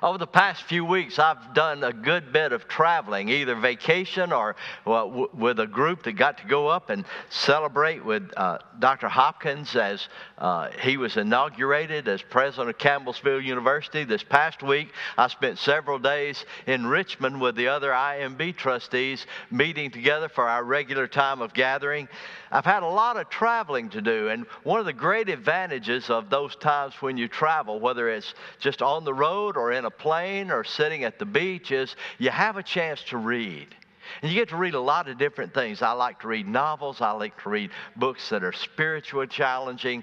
Over the past few weeks, I've done a good bit of traveling, either vacation or with a group that got to go up and celebrate with Dr. Hopkins as he was inaugurated as president of Campbellsville University. This past week, I spent several days in Richmond with the other IMB trustees meeting together for our regular time of gathering. I've had a lot of traveling to do, and one of the great advantages of those times when you travel, whether it's just on the road or in a plane or sitting at the beach, is you have a chance to read. And you get to read a lot of different things. I like to read novels. I like to read books that are spiritually challenging.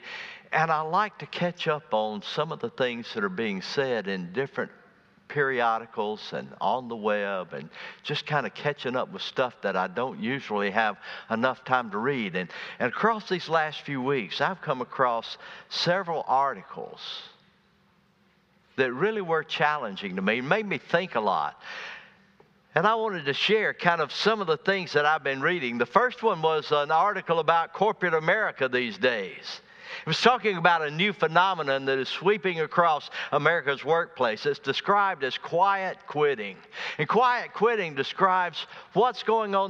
And I like to catch up on some of the things that are being said in different periodicals and on the web, and just kind of catching up with stuff that I don't usually have enough time to read. And across these last few weeks, I've come across several articles that really were challenging to me. It made me think a lot. And I wanted to share kind of some of the things that I've been reading. The first one was an article about corporate America these days. It was talking about a new phenomenon that is sweeping across America's workplace. It's described as quiet quitting. And quiet quitting describes what's going on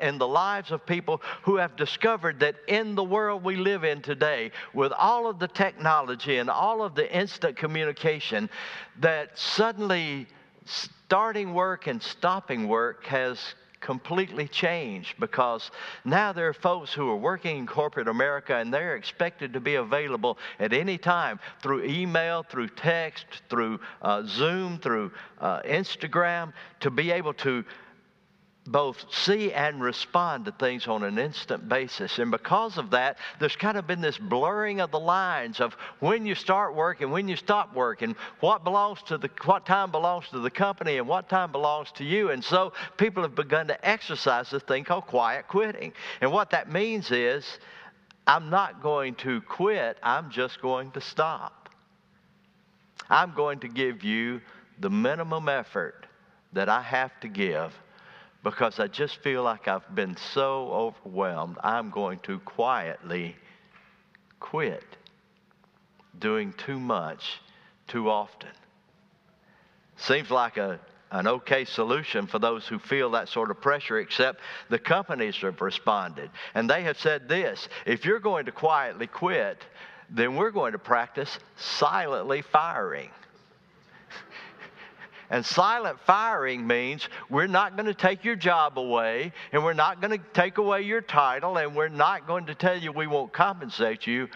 in the lives of people who have discovered that in the world we live in today, with all of the technology and all of the instant communication, that suddenly starting work and stopping work has completely changed, because now there are folks who are working in corporate America and they're expected to be available at any time through email, through text, through Zoom, through Instagram, to be able to both see and respond to things on an instant basis. And because of that, there's kind of been this blurring of the lines of when you start work and when you stop work, and what time belongs to the company and what time belongs to you. And so people have begun to exercise this thing called quiet quitting. And what that means is, I'm not going to quit, I'm just going to stop. I'm going to give you the minimum effort that I have to give, because I just feel like I've been so overwhelmed, I'm going to quietly quit doing too much too often. Seems like an okay solution for those who feel that sort of pressure, except the companies have responded. And they have said this: if you're going to quietly quit, then we're going to practice silently firing. And silent firing means we're not going to take your job away, and we're not going to take away your title, and we're not going to tell you we won't compensate you.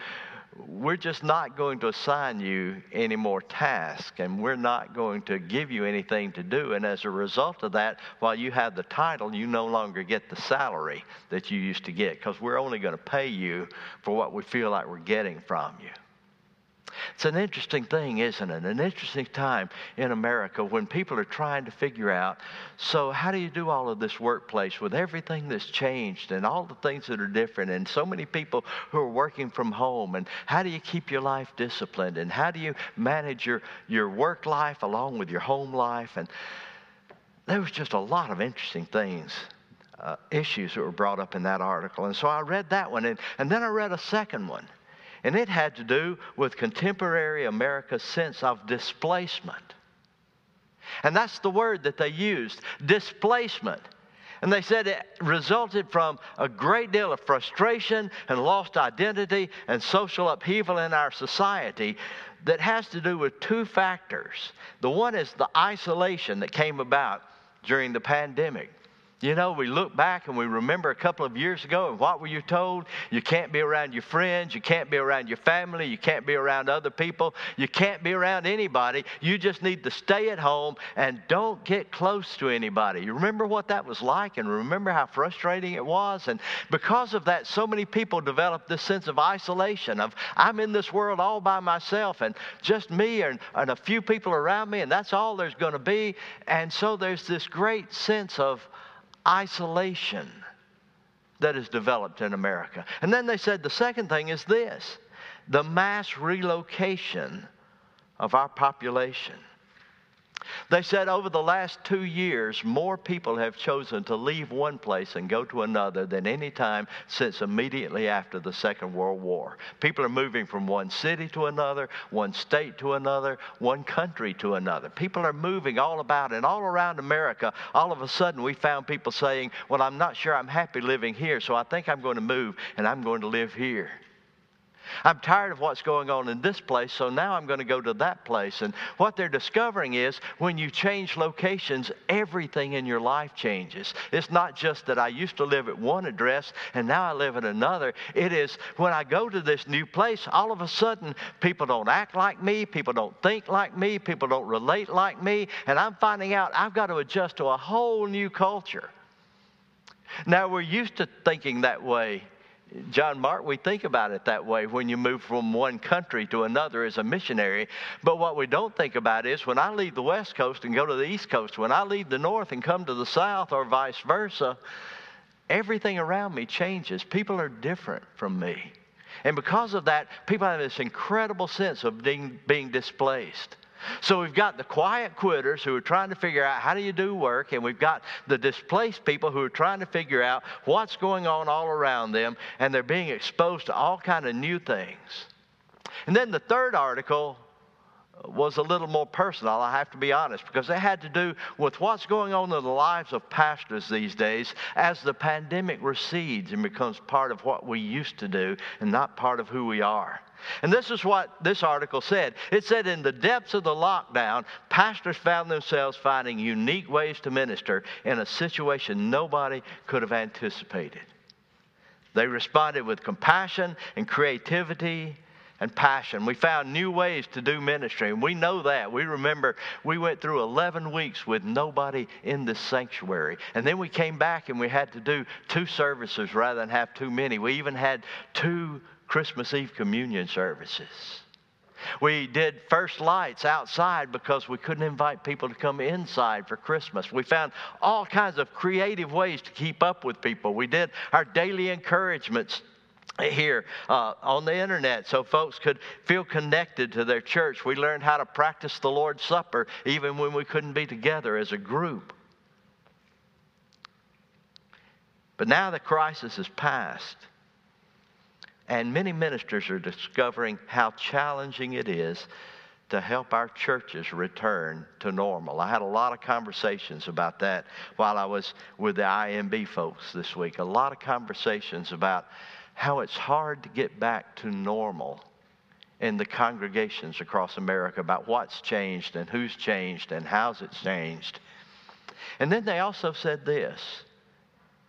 We're just not going to assign you any more tasks, and we're not going to give you anything to do. And as a result of that, while you have the title, you no longer get the salary that you used to get, because we're only going to pay you for what we feel like we're getting from you. It's an interesting thing, isn't it? An interesting time in America when people are trying to figure out, so how do you do all of this workplace with everything that's changed and all the things that are different and so many people who are working from home, and how do you keep your life disciplined, and how do you manage your work life along with your home life? And there was just a lot of interesting things. Issues that were brought up in that article. And so I read that one, and then I read a second one. And it had to do with contemporary America's sense of displacement. And that's the word that they used, displacement. And they said it resulted from a great deal of frustration and lost identity and social upheaval in our society that has to do with two factors. The one is the isolation that came about during the pandemic. You know, we look back and we remember a couple of years ago, and what were you told? You can't be around your friends, you can't be around your family, you can't be around other people, you can't be around anybody. You just need to stay at home and don't get close to anybody. You remember what that was like, and remember how frustrating it was? And because of that, so many people developed this sense of isolation, of I'm in this world all by myself, and just me and a few people around me, and that's all there's going to be. And so there's this great sense of isolation that is developed in America. And then they said the second thing is this: the mass relocation of our population. They said over the last 2 years, more people have chosen to leave one place and go to another than any time since immediately after the Second World War. People are moving from one city to another, one state to another, one country to another. People are moving all about, and all around America, all of a sudden we found people saying, well, I'm not sure I'm happy living here, so I think I'm going to move and I'm going to live here. I'm tired of what's going on in this place, so now I'm going to go to that place. And what they're discovering is when you change locations, everything in your life changes. It's not just that I used to live at one address and now I live at another. It is when I go to this new place, all of a sudden people don't act like me, people don't think like me, people don't relate like me, and I'm finding out I've got to adjust to a whole new culture. Now, we're used to thinking that way. John Mark, we think about it that way when you move from one country to another as a missionary. But what we don't think about is when I leave the West Coast and go to the East Coast, when I leave the North and come to the South or vice versa, everything around me changes. People are different from me. And because of that, people have this incredible sense of being displaced. So we've got the quiet quitters who are trying to figure out how do you do work, and we've got the displaced people who are trying to figure out what's going on all around them, and they're being exposed to all kind of new things. And then the third article was a little more personal, I have to be honest, because it had to do with what's going on in the lives of pastors these days as the pandemic recedes and becomes part of what we used to do and not part of who we are. And this is what this article said. It said, in the depths of the lockdown, pastors found themselves finding unique ways to minister in a situation nobody could have anticipated. They responded with compassion and creativity and passion. We found new ways to do ministry, and we know that. We remember we went through 11 weeks with nobody in the sanctuary. And then we came back and we had to do 2 services rather than have too many. We even had 2 Christmas Eve communion services. We did first lights outside because we couldn't invite people to come inside for Christmas. We found all kinds of creative ways to keep up with people. We did our daily encouragements here on the internet so folks could feel connected to their church. We learned how to practice the Lord's Supper even when we couldn't be together as a group. But now the crisis is past. And many ministers are discovering how challenging it is to help our churches return to normal. I had a lot of conversations about that while I was with the IMB folks this week. A lot of conversations about how it's hard to get back to normal in the congregations across America, about what's changed and who's changed and how's it changed. And then they also said this,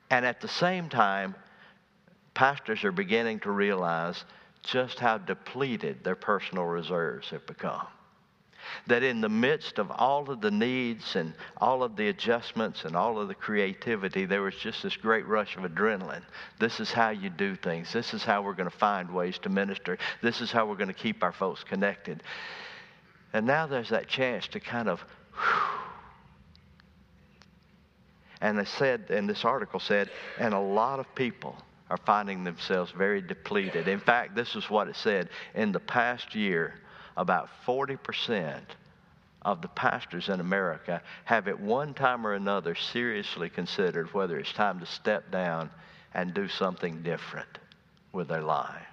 and at the same time, pastors are beginning to realize just how depleted their personal reserves have become. That in the midst of all of the needs and all of the adjustments and all of the creativity, there was just this great rush of adrenaline. This is how you do things. This is how we're going to find ways to minister. This is how we're going to keep our folks connected. And now there's that chance to kind of whew. And they said, and this article said, and a lot of people are finding themselves very depleted. In fact, this is what it said. In the past year, about 40% of the pastors in America have at one time or another seriously considered whether it's time to step down and do something different with their lives.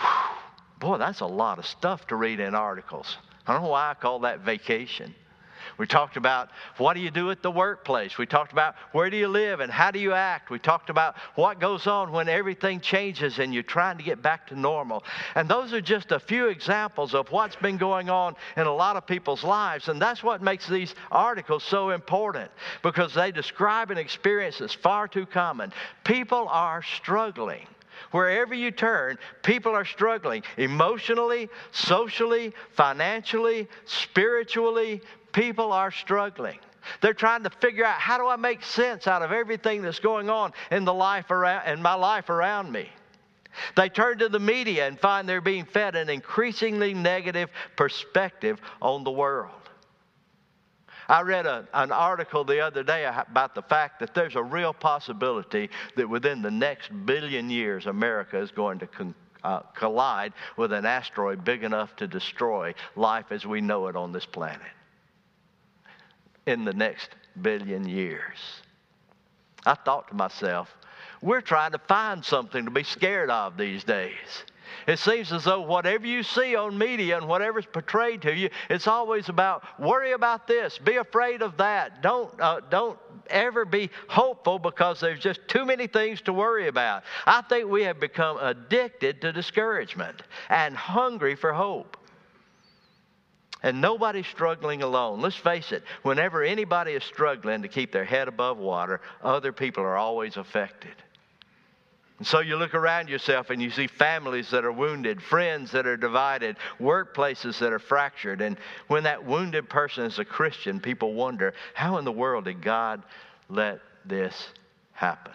Whew. Boy, that's a lot of stuff to read in articles. I don't know why I call that vacation. We talked about what do you do at the workplace. We talked about where do you live and how do you act. We talked about what goes on when everything changes and you're trying to get back to normal. And those are just a few examples of what's been going on in a lot of people's lives. And that's what makes these articles so important, because they describe an experience that's far too common. People are struggling. Wherever you turn, people are struggling emotionally, socially, financially, spiritually. People are struggling. They're trying to figure out, how do I make sense out of everything that's going on in the life around, in my life around me? They turn to the media and find they're being fed an increasingly negative perspective on the world. I read an article the other day about the fact that there's a real possibility that within the next billion years, America is going to collide with an asteroid big enough to destroy life as we know it on this planet in the next billion years. I thought to myself, we're trying to find something to be scared of these days. It seems as though whatever you see on media and whatever's portrayed to you, it's always about worry about this, be afraid of that. Don't ever be hopeful because there's just too many things to worry about. I think we have become addicted to discouragement and hungry for hope. And nobody's struggling alone. Let's face it, whenever anybody is struggling to keep their head above water, other people are always affected. And so you look around yourself and you see families that are wounded, friends that are divided, workplaces that are fractured. And when that wounded person is a Christian, people wonder, how in the world did God let this happen?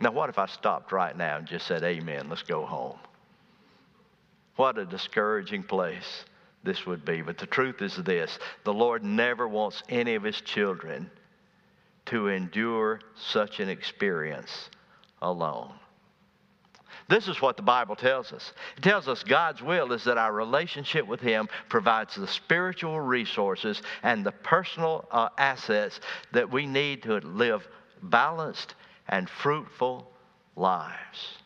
Now, what if I stopped right now and just said, amen, let's go home? What a discouraging place this would be. But the truth is this, the Lord never wants any of His children to endure such an experience alone. This is what the Bible tells us. It tells us God's will is that our relationship with Him provides the spiritual resources and the personal assets that we need to live balanced and fruitful lives.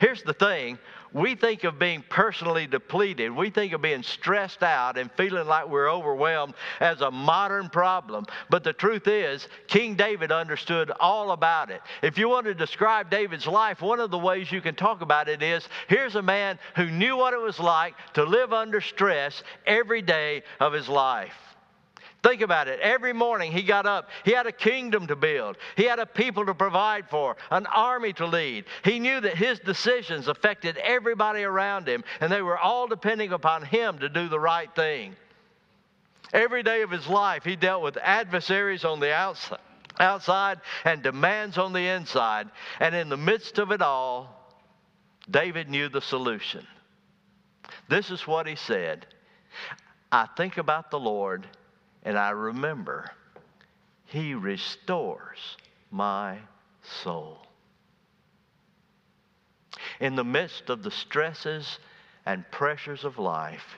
Here's the thing. We think of being personally depleted. We think of being stressed out and feeling like we're overwhelmed as a modern problem. But the truth is, King David understood all about it. If you want to describe David's life, one of the ways you can talk about it is, here's a man who knew what it was like to live under stress every day of his life. Think about it. Every morning he got up. He had a kingdom to build. He had a people to provide for, an army to lead. He knew that his decisions affected everybody around him, and they were all depending upon him to do the right thing. Every day of his life, he dealt with adversaries on the outside and demands on the inside. And in the midst of it all, David knew the solution. This is what he said, I think about the Lord, and I remember, He restores my soul. In the midst of the stresses and pressures of life,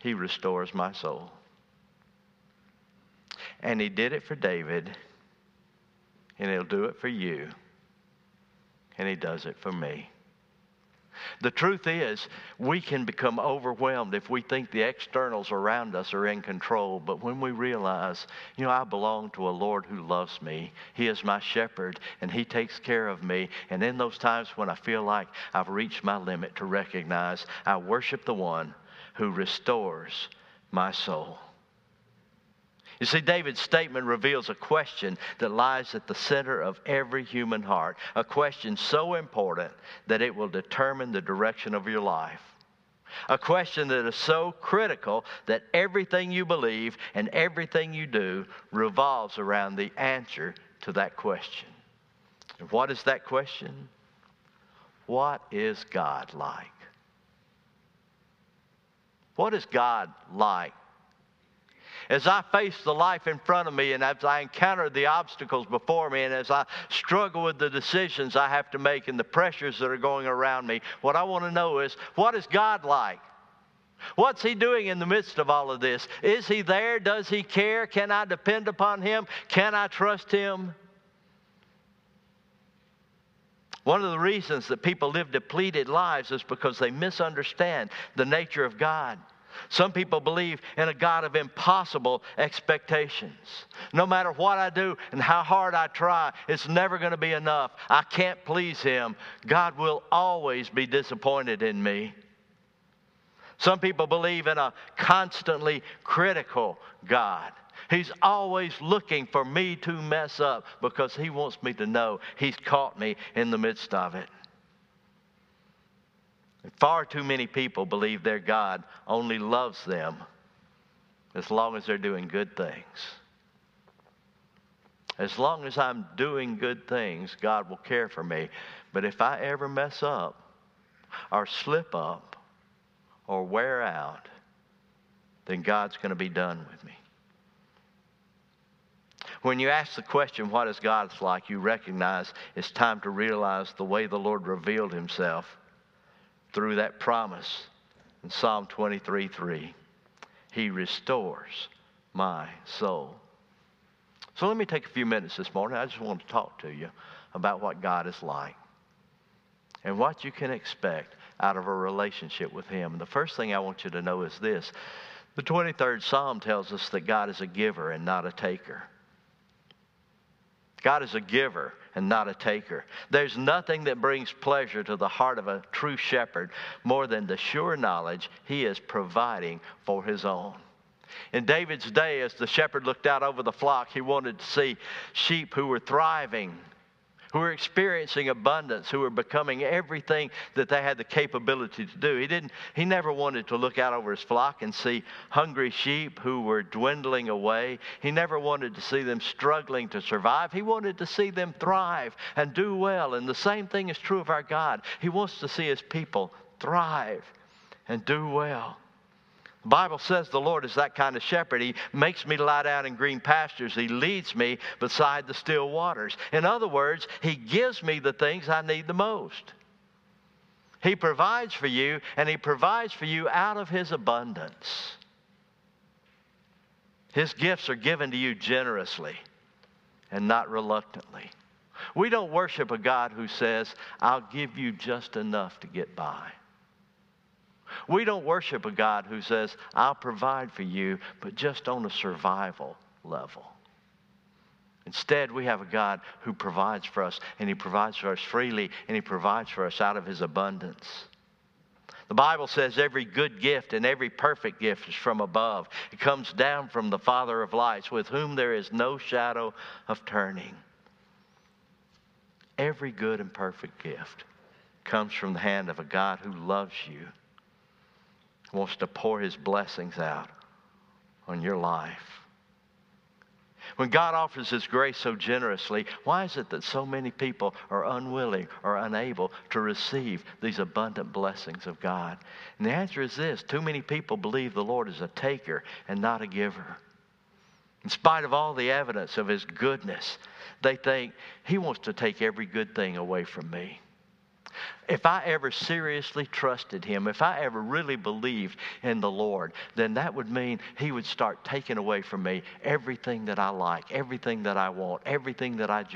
He restores my soul. And He did it for David, and He'll do it for you, and He does it for me. The truth is, we can become overwhelmed if we think the externals around us are in control. But when we realize, you know, I belong to a Lord who loves me. He is my shepherd, and He takes care of me. And in those times when I feel like I've reached my limit, to recognize I worship the one who restores my soul. You see, David's statement reveals a question that lies at the center of every human heart, a question so important that it will determine the direction of your life, a question that is so critical that everything you believe and everything you do revolves around the answer to that question. And what is that question? What is God like? What is God like? As I face the life in front of me and as I encounter the obstacles before me and as I struggle with the decisions I have to make and the pressures that are going around me, what I want to know is, what is God like? What's He doing in the midst of all of this? Is He there? Does He care? Can I depend upon Him? Can I trust Him? One of the reasons that people live depleted lives is because they misunderstand the nature of God. Some people believe in a God of impossible expectations. No matter what I do and how hard I try, it's never going to be enough. I can't please Him. God will always be disappointed in me. Some people believe in a constantly critical God. He's always looking for me to mess up because He wants me to know He's caught me in the midst of it. Far too many people believe their God only loves them as long as they're doing good things. As long as I'm doing good things, God will care for me. But if I ever mess up or slip up or wear out, then God's going to be done with me. When you ask the question, what is God's like, you recognize it's time to realize the way the Lord revealed himself through that promise in Psalm 23:3. He restores my soul. So let me take a few minutes this morning. I just want to talk to you about what God is like and what you can expect out of a relationship with him. The first thing I want you to know is this. The 23rd Psalm tells us that God is a giver and not a taker. God is a giver and not a taker. There's nothing that brings pleasure to the heart of a true shepherd more than the sure knowledge he is providing for his own. In David's day, as the shepherd looked out over the flock, he wanted to see sheep who were thriving, who were experiencing abundance, who were becoming everything that they had the capability to do. He never wanted to look out over his flock and see hungry sheep who were dwindling away. He never wanted to see them struggling to survive. He wanted to see them thrive and do well. And the same thing is true of our God. He wants to see his people thrive and do well. The Bible says the Lord is that kind of shepherd. He makes me lie down in green pastures. He leads me beside the still waters. In other words, he gives me the things I need the most. He provides for you, and he provides for you out of his abundance. His gifts are given to you generously and not reluctantly. We don't worship a God who says, I'll give you just enough to get by. We don't worship a God who says, I'll provide for you, but just on a survival level. Instead, we have a God who provides for us, and he provides for us freely, and he provides for us out of his abundance. The Bible says every good gift and every perfect gift is from above. It comes down from the Father of lights, with whom there is no shadow of turning. Every good and perfect gift comes from the hand of a God who loves you, wants to pour his blessings out on your life. When God offers his grace so generously, why is it that so many people are unwilling or unable to receive these abundant blessings of God? And the answer is this: too many people believe the Lord is a taker and not a giver. In spite of all the evidence of his goodness, they think he wants to take every good thing away from me. If I ever seriously trusted him, if I ever really believed in the Lord, then that would mean he would start taking away from me everything that I like, everything that I want, everything that I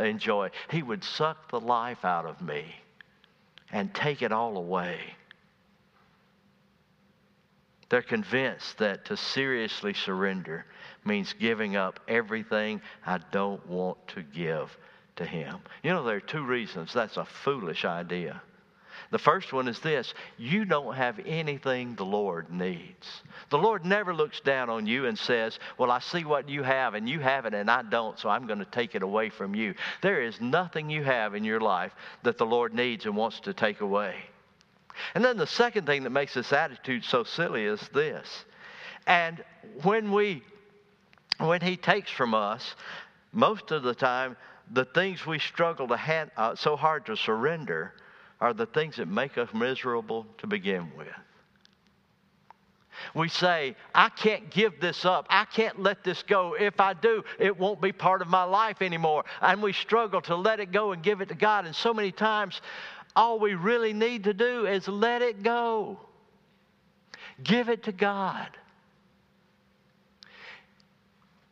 enjoy. He would suck the life out of me and take it all away. They're convinced that to seriously surrender means giving up everything I don't want to give to him. You know, there are two reasons that's a foolish idea. The first one is this: you don't have anything the Lord needs. The Lord never looks down on you and says, well, I see what you have and you have it and I don't, so I'm going to take it away from you. There is nothing you have in your life that the Lord needs and wants to take away. And then the second thing that makes this attitude so silly is this: and when he takes from us, most of the time, the things we struggle to so hard to surrender are the things that make us miserable to begin with. We say, I can't give this up. I can't let this go. If I do, it won't be part of my life anymore. And we struggle to let it go and give it to God. And so many times, all we really need to do is let it go. Give it to God.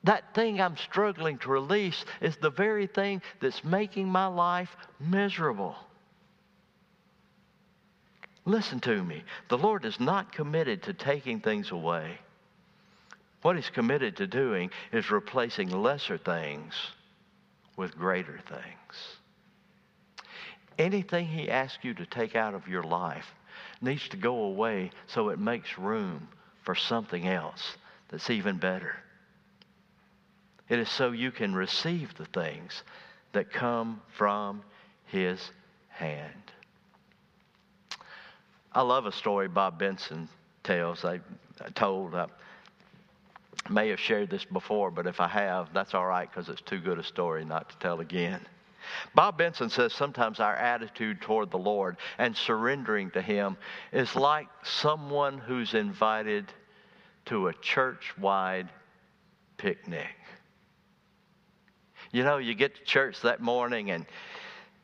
That thing I'm struggling to release is the very thing that's making my life miserable. Listen to me. The Lord is not committed to taking things away. What he's committed to doing is replacing lesser things with greater things. Anything he asks you to take out of your life needs to go away so it makes room for something else that's even better. It is so you can receive the things that come from his hand. I love a story Bob Benson tells. I may have shared this before, but if I have, that's all right, because it's too good a story not to tell again. Bob Benson says sometimes our attitude toward the Lord and surrendering to him is like someone who's invited to a church-wide picnic. You know, you get to church that morning and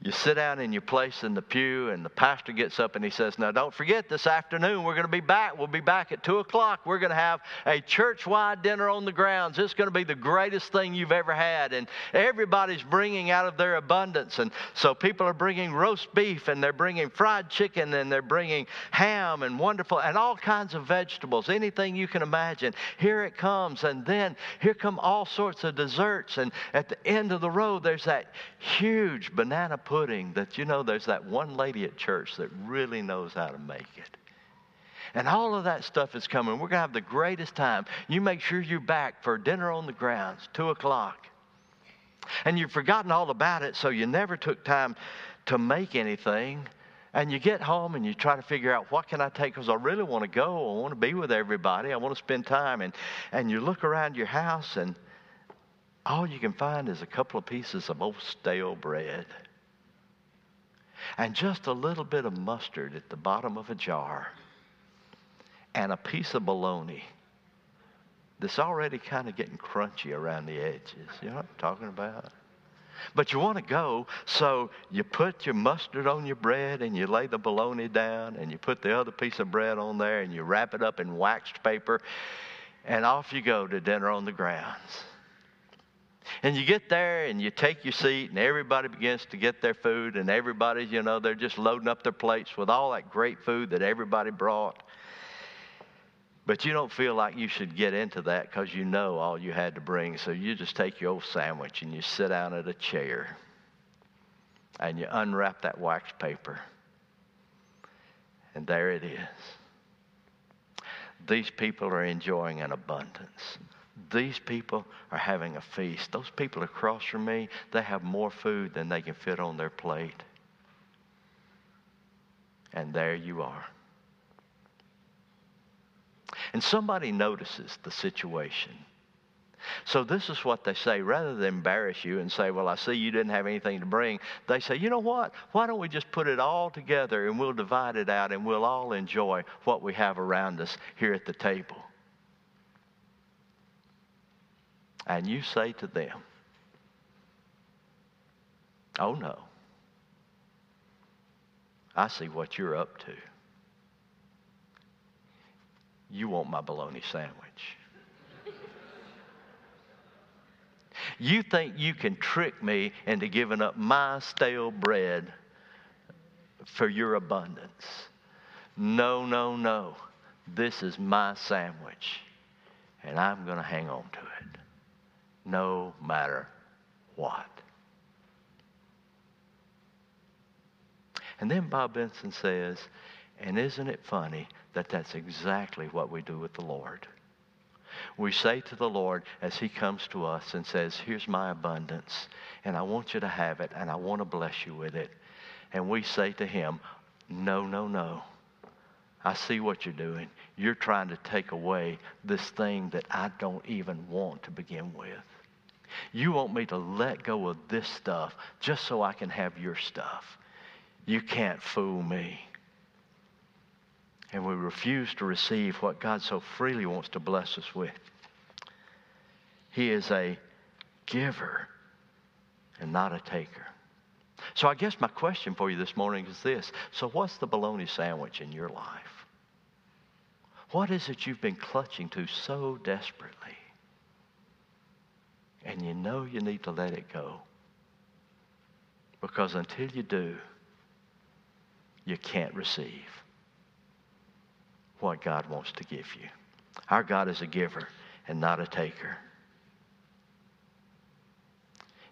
you sit down in your place in the pew, and the pastor gets up and he says, now don't forget, this afternoon we're going to be back. We'll be back at 2 o'clock. We're going to have a church-wide dinner on the grounds. It's going to be the greatest thing you've ever had, and everybody's bringing out of their abundance. And so people are bringing roast beef, and they're bringing fried chicken, and they're bringing ham and wonderful, and all kinds of vegetables, anything you can imagine. Here it comes, and then here come all sorts of desserts, and at the end of the road there's that huge banana pudding that, you know, there's that one lady at church that really knows how to make it. And all of that stuff is coming. We're going to have the greatest time. You make sure you're back for dinner on the grounds, 2 o'clock. And you've forgotten all about it, so you never took time to make anything. And you get home and you try to figure out, what can I take? Because I really want to go. I want to be with everybody. I want to spend time. And you look around your house, and all you can find is a couple of pieces of old stale bread. And just a little bit of mustard at the bottom of a jar, and a piece of bologna that's already kind of getting crunchy around the edges. You know what I'm talking about? But you want to go, so you put your mustard on your bread, and you lay the bologna down, and you put the other piece of bread on there, and you wrap it up in waxed paper, and off you go to dinner on the grounds. And you get there, and you take your seat, and everybody begins to get their food, and everybody, you know, they're just loading up their plates with all that great food that everybody brought. But you don't feel like you should get into that because you know all you had to bring, so you just take your old sandwich, and you sit down at a chair, and you unwrap that wax paper, and there it is. These people are enjoying an abundance. These people are having a feast. Those people across from me, they have more food than they can fit on their plate. And there you are. And somebody notices the situation. So this is what they say. Rather than embarrass you and say, well, I see you didn't have anything to bring, they say, you know what? Why don't we just put it all together, and we'll divide it out, and we'll all enjoy what we have around us here at the table. And you say to them, oh no, I see what you're up to. You want my bologna sandwich. You think you can trick me into giving up my stale bread for your abundance. No, no, no. This is my sandwich, and I'm going to hang on to it. No matter what. And then Bob Benson says, and isn't it funny that that's exactly what we do with the Lord? We say to the Lord as he comes to us and says, here's my abundance, and I want you to have it, and I want to bless you with it. And we say to him, no, no, no. I see what you're doing. You're trying to take away this thing that I don't even want to begin with. You want me to let go of this stuff just so I can have your stuff. You can't fool me. And we refuse to receive what God so freely wants to bless us with. He is a giver and not a taker. So I guess my question for you this morning is this. So what's the bologna sandwich in your life? What is it you've been clutching to so desperately? And you know you need to let it go. Because until you do, you can't receive what God wants to give you. Our God is a giver and not a taker.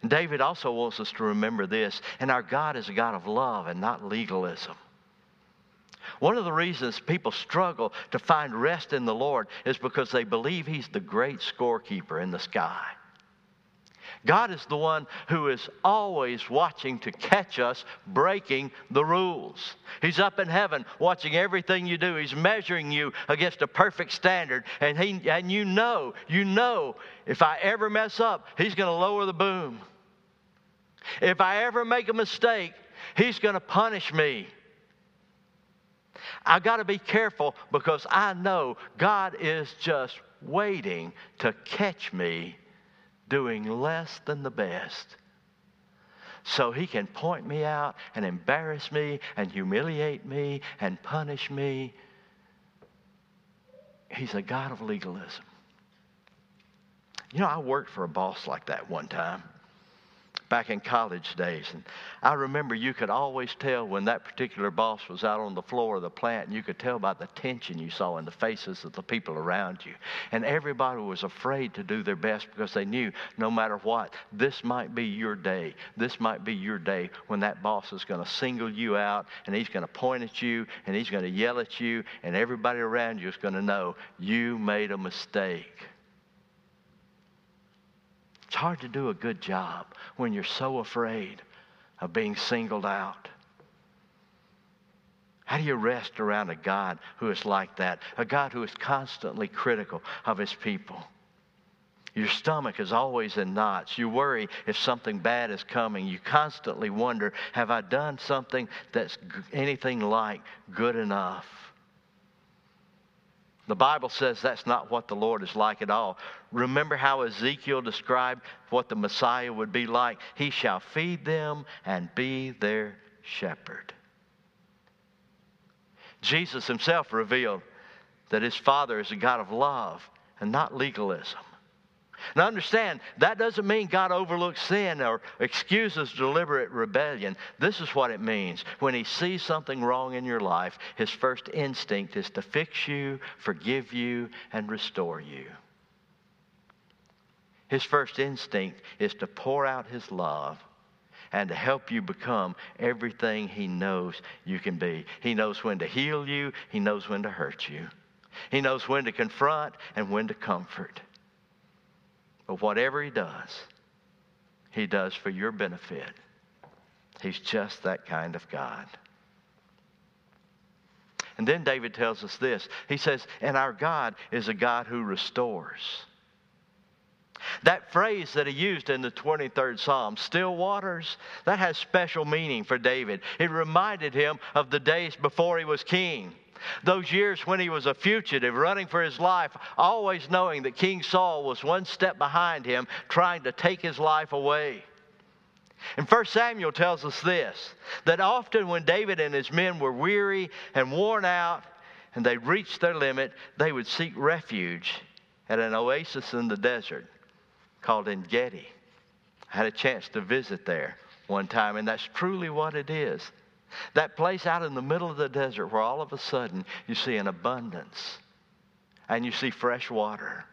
And David also wants us to remember this. And our God is a God of love and not legalism. One of the reasons people struggle to find rest in the Lord is because they believe he's the great scorekeeper in the sky. God is the one who is always watching to catch us breaking the rules. He's up in heaven watching everything you do. He's measuring you against a perfect standard. And you know, if I ever mess up, he's going to lower the boom. If I ever make a mistake, he's going to punish me. I've got to be careful because I know God is just waiting to catch me doing less than the best, so he can point me out and embarrass me and humiliate me and punish me. He's a God of legalism. You know, I worked for a boss like that one time back in college days. And I remember you could always tell when that particular boss was out on the floor of the plant, and you could tell by the tension you saw in the faces of the people around you. And everybody was afraid to do their best because they knew no matter what, this might be your day. This might be your day when that boss is going to single you out, and he's going to point at you, and he's going to yell at you, and everybody around you is going to know you made a mistake. It's hard to do a good job when you're so afraid of being singled out. How do you rest around a God who is like that? A God who is constantly critical of his people. Your stomach is always in knots. You worry if something bad is coming. You constantly wonder, have I done something that's anything like good enough? The Bible says that's not what the Lord is like at all. Remember how Ezekiel described what the Messiah would be like? He shall feed them and be their shepherd. Jesus himself revealed that his Father is a God of love and not legalism. Now understand, that doesn't mean God overlooks sin or excuses deliberate rebellion. This is what it means. When he sees something wrong in your life, his first instinct is to fix you, forgive you, and restore you. His first instinct is to pour out his love and to help you become everything he knows you can be. He knows when to heal you. He knows when to hurt you. He knows when to confront and when to comfort. But whatever he does for your benefit. He's just that kind of God. And then David tells us this. He says, and our God is a God who restores. That phrase that he used in the 23rd Psalm, still waters, that has special meaning for David. It reminded him of the days before he was king. Those years when he was a fugitive, running for his life, always knowing that King Saul was one step behind him, trying to take his life away. And 1 Samuel tells us this, that often when David and his men were weary and worn out, and they reached their limit, they would seek refuge at an oasis in the desert called En Gedi. I had a chance to visit there one time, and that's truly what it is. That place out in the middle of the desert where all of a sudden you see an abundance and you see fresh water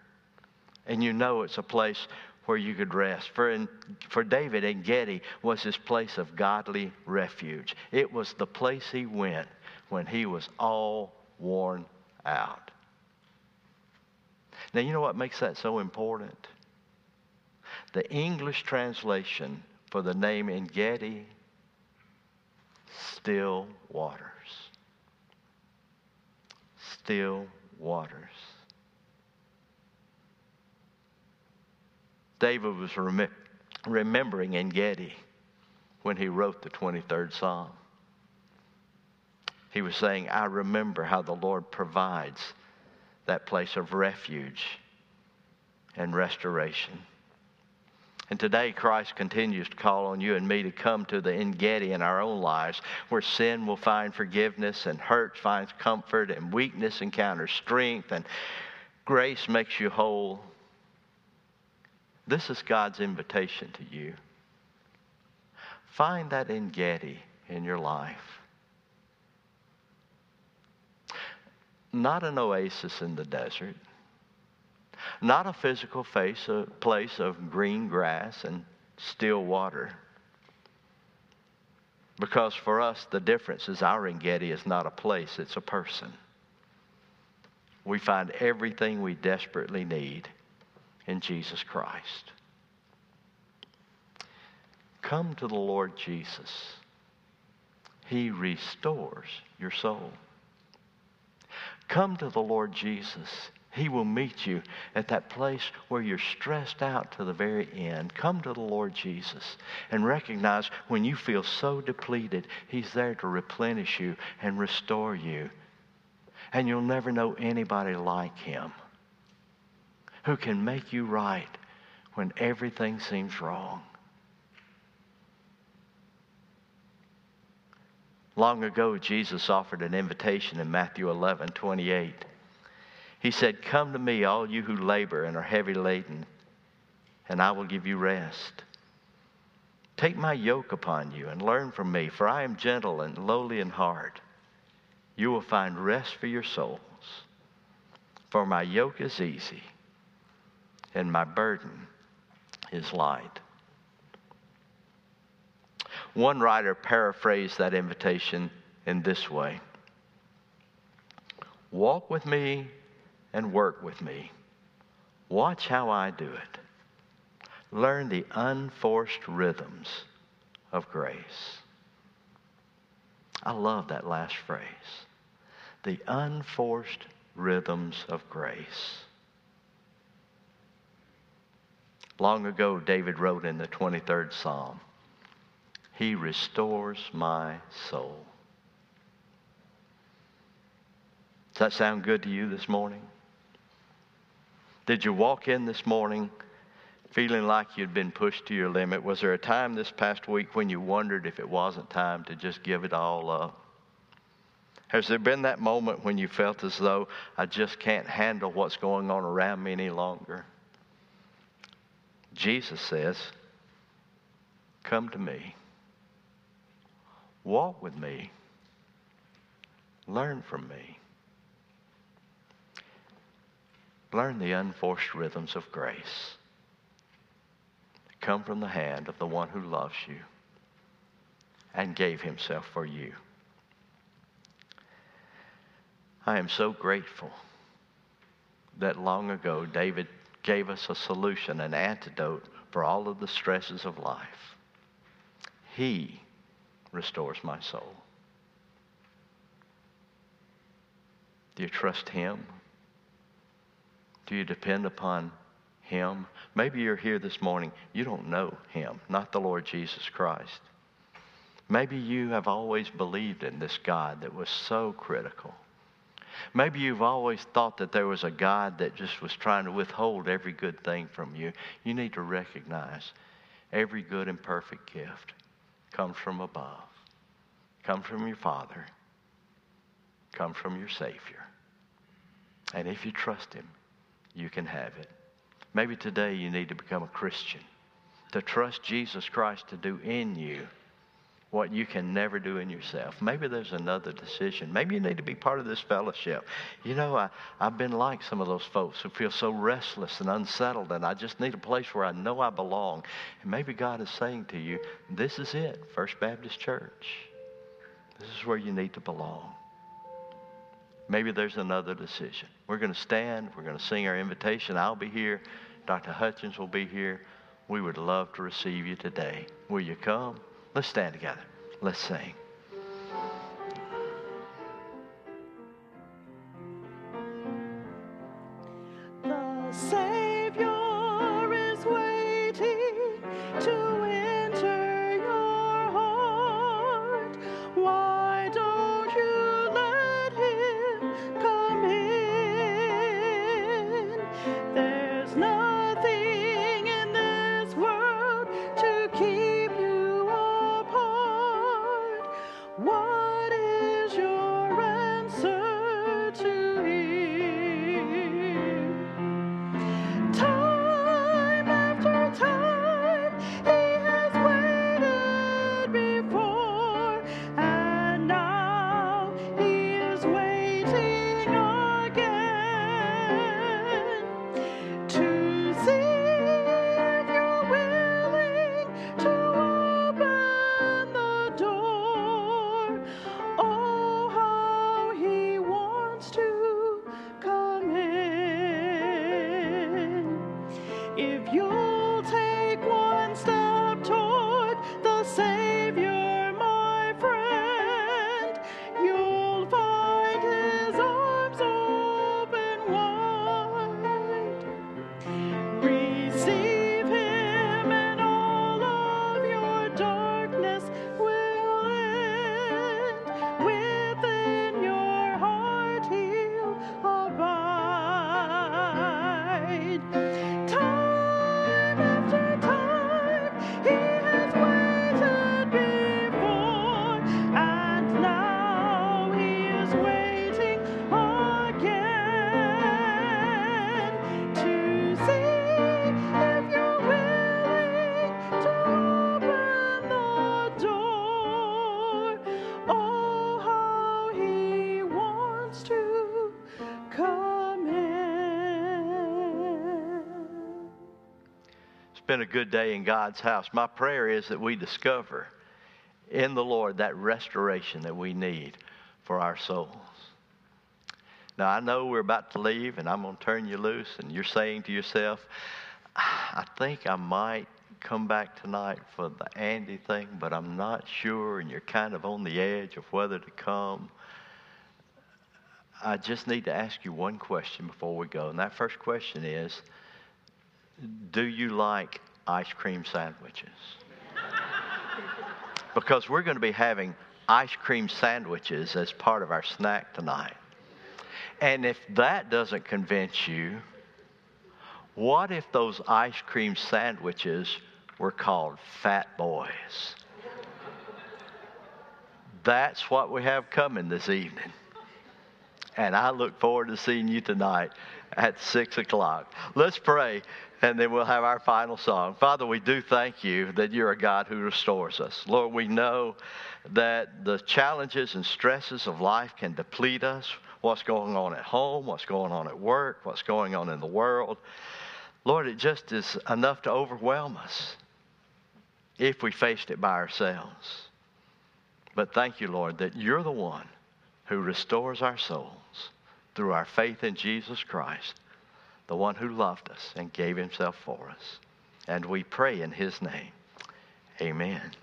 and you know it's a place where you could rest. For David, En Gedi was his place of godly refuge. It was the place he went when he was all worn out. Now you know what makes that so important? The English translation for the name En Gedi, still waters. Still waters. David was remembering En Gedi when he wrote the 23rd Psalm. He was saying, I remember how the Lord provides that place of refuge and restoration. And today, Christ continues to call on you and me to come to the En Gedi in our own lives, where sin will find forgiveness and hurt finds comfort and weakness encounters strength and grace makes you whole. This is God's invitation to you. Find that En Gedi in your life. Not an oasis in the desert. Not a physical place of green grass and still water. Because for us, the difference is our En Gedi is not a place, it's a person. We find everything we desperately need in Jesus Christ. Come to the Lord Jesus. He restores your soul. Come to the Lord Jesus. He will meet you at that place where you're stressed out to the very end. Come to the Lord Jesus and recognize when you feel so depleted, he's there to replenish you and restore you. And you'll never know anybody like him who can make you right when everything seems wrong. Long ago, Jesus offered an invitation in Matthew 11:28. He said, "Come to me, all you who labor and are heavy laden, and I will give you rest. Take my yoke upon you and learn from me, for I am gentle and lowly in heart. You will find rest for your souls, for my yoke is easy and my burden is light." One writer paraphrased that invitation in this way: "Walk with me and work with me. Watch how I do it. Learn the unforced rhythms of grace." I love that last phrase, the unforced rhythms of grace. Long ago, David wrote in the 23rd Psalm, "He restores my soul." Does that sound good to you this morning? Did you walk in this morning feeling like you'd been pushed to your limit? Was there a time this past week when you wondered if it wasn't time to just give it all up? Has there been that moment when you felt as though, I just can't handle what's going on around me any longer? Jesus says, "Come to me. Walk with me. Learn from me. Learn the unforced rhythms of grace. Come from the hand of the one who loves you and gave himself for you." I am so grateful that long ago David gave us a solution, an antidote for all of the stresses of life. He restores my soul. Do you trust him? Do you depend upon him? Maybe you're here this morning, you don't know him, not the Lord Jesus Christ. Maybe you have always believed in this God that was so critical. Maybe you've always thought that there was a God that just was trying to withhold every good thing from you. You need to recognize every good and perfect gift comes from above, comes from your Father, comes from your Savior. And if you trust him, you can have it. Maybe today you need to become a Christian, to trust Jesus Christ to do in you what you can never do in yourself. Maybe there's another decision. Maybe you need to be part of this fellowship. You know, I've been like some of those folks who feel so restless and unsettled, and I just need a place where I know I belong. And maybe God is saying to you, this is it, First Baptist Church. This is where you need to belong. Maybe there's another decision. We're going to stand. We're going to sing our invitation. I'll be here. Dr. Hutchins will be here. We would love to receive you today. Will you come? Let's stand together. Let's sing. The Savior is waiting to enter your heart. Why don't you let him come in? There's nothing in this world to keep you apart. Why? been a good day in God's house. My prayer is that we discover in the Lord that restoration that we need for our souls. Now, I know we're about to leave, and I'm going to turn you loose, and you're saying to yourself, I think I might come back tonight for the Andy thing, but I'm not sure, and you're kind of on the edge of whether to come. I just need to ask you one question before we go, and that first question is, do you like ice cream sandwiches? Because we're going to be having ice cream sandwiches as part of our snack tonight. And if that doesn't convince you, what if those ice cream sandwiches were called Fat Boys? That's what we have coming this evening. And I look forward to seeing you tonight at 6 o'clock. Let's pray, and then we'll have our final song. Father, we do thank you that you're a God who restores us. Lord, we know that the challenges and stresses of life can deplete us. What's going on at home, what's going on at work, what's going on in the world. Lord, it just is enough to overwhelm us if we faced it by ourselves. But thank you, Lord, that you're the one who restores our souls through our faith in Jesus Christ, the one who loved us and gave himself for us. And we pray in his name. Amen.